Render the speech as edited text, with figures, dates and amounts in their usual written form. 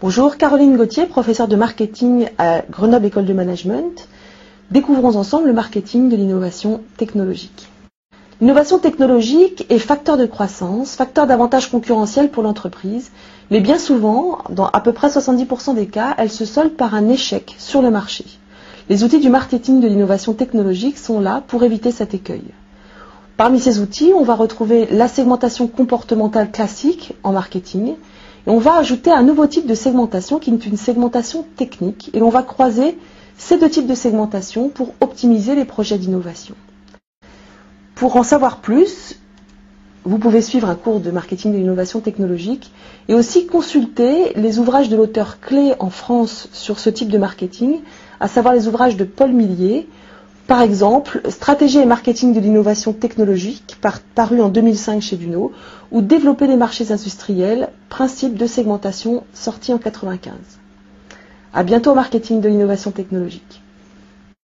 Bonjour, Caroline Gauthier, professeure de marketing à Grenoble École de Management. Découvrons ensemble le marketing de l'innovation technologique. L'innovation technologique est facteur de croissance, facteur d'avantage concurrentiel pour l'entreprise, mais bien souvent, dans à peu près 70% des cas, elle se solde par un échec sur le marché. Les outils du marketing de l'innovation technologique sont là pour éviter cet écueil. Parmi ces outils, on va retrouver la segmentation comportementale classique en marketing, et on va ajouter un nouveau type de segmentation qui est une segmentation technique, et on va croiser ces deux types de segmentation pour optimiser les projets d'innovation. Pour en savoir plus, vous pouvez suivre un cours de marketing de l'innovation technologique et aussi consulter les ouvrages de l'auteur clé en France sur ce type de marketing, à savoir les ouvrages de Paul Millier, par exemple « Stratégie et marketing de l'innovation technologique » paru en 2005 chez Dunod, ou « Développer les marchés industriels, principes de segmentation » sorti en 1995. À bientôt au marketing de l'innovation technologique.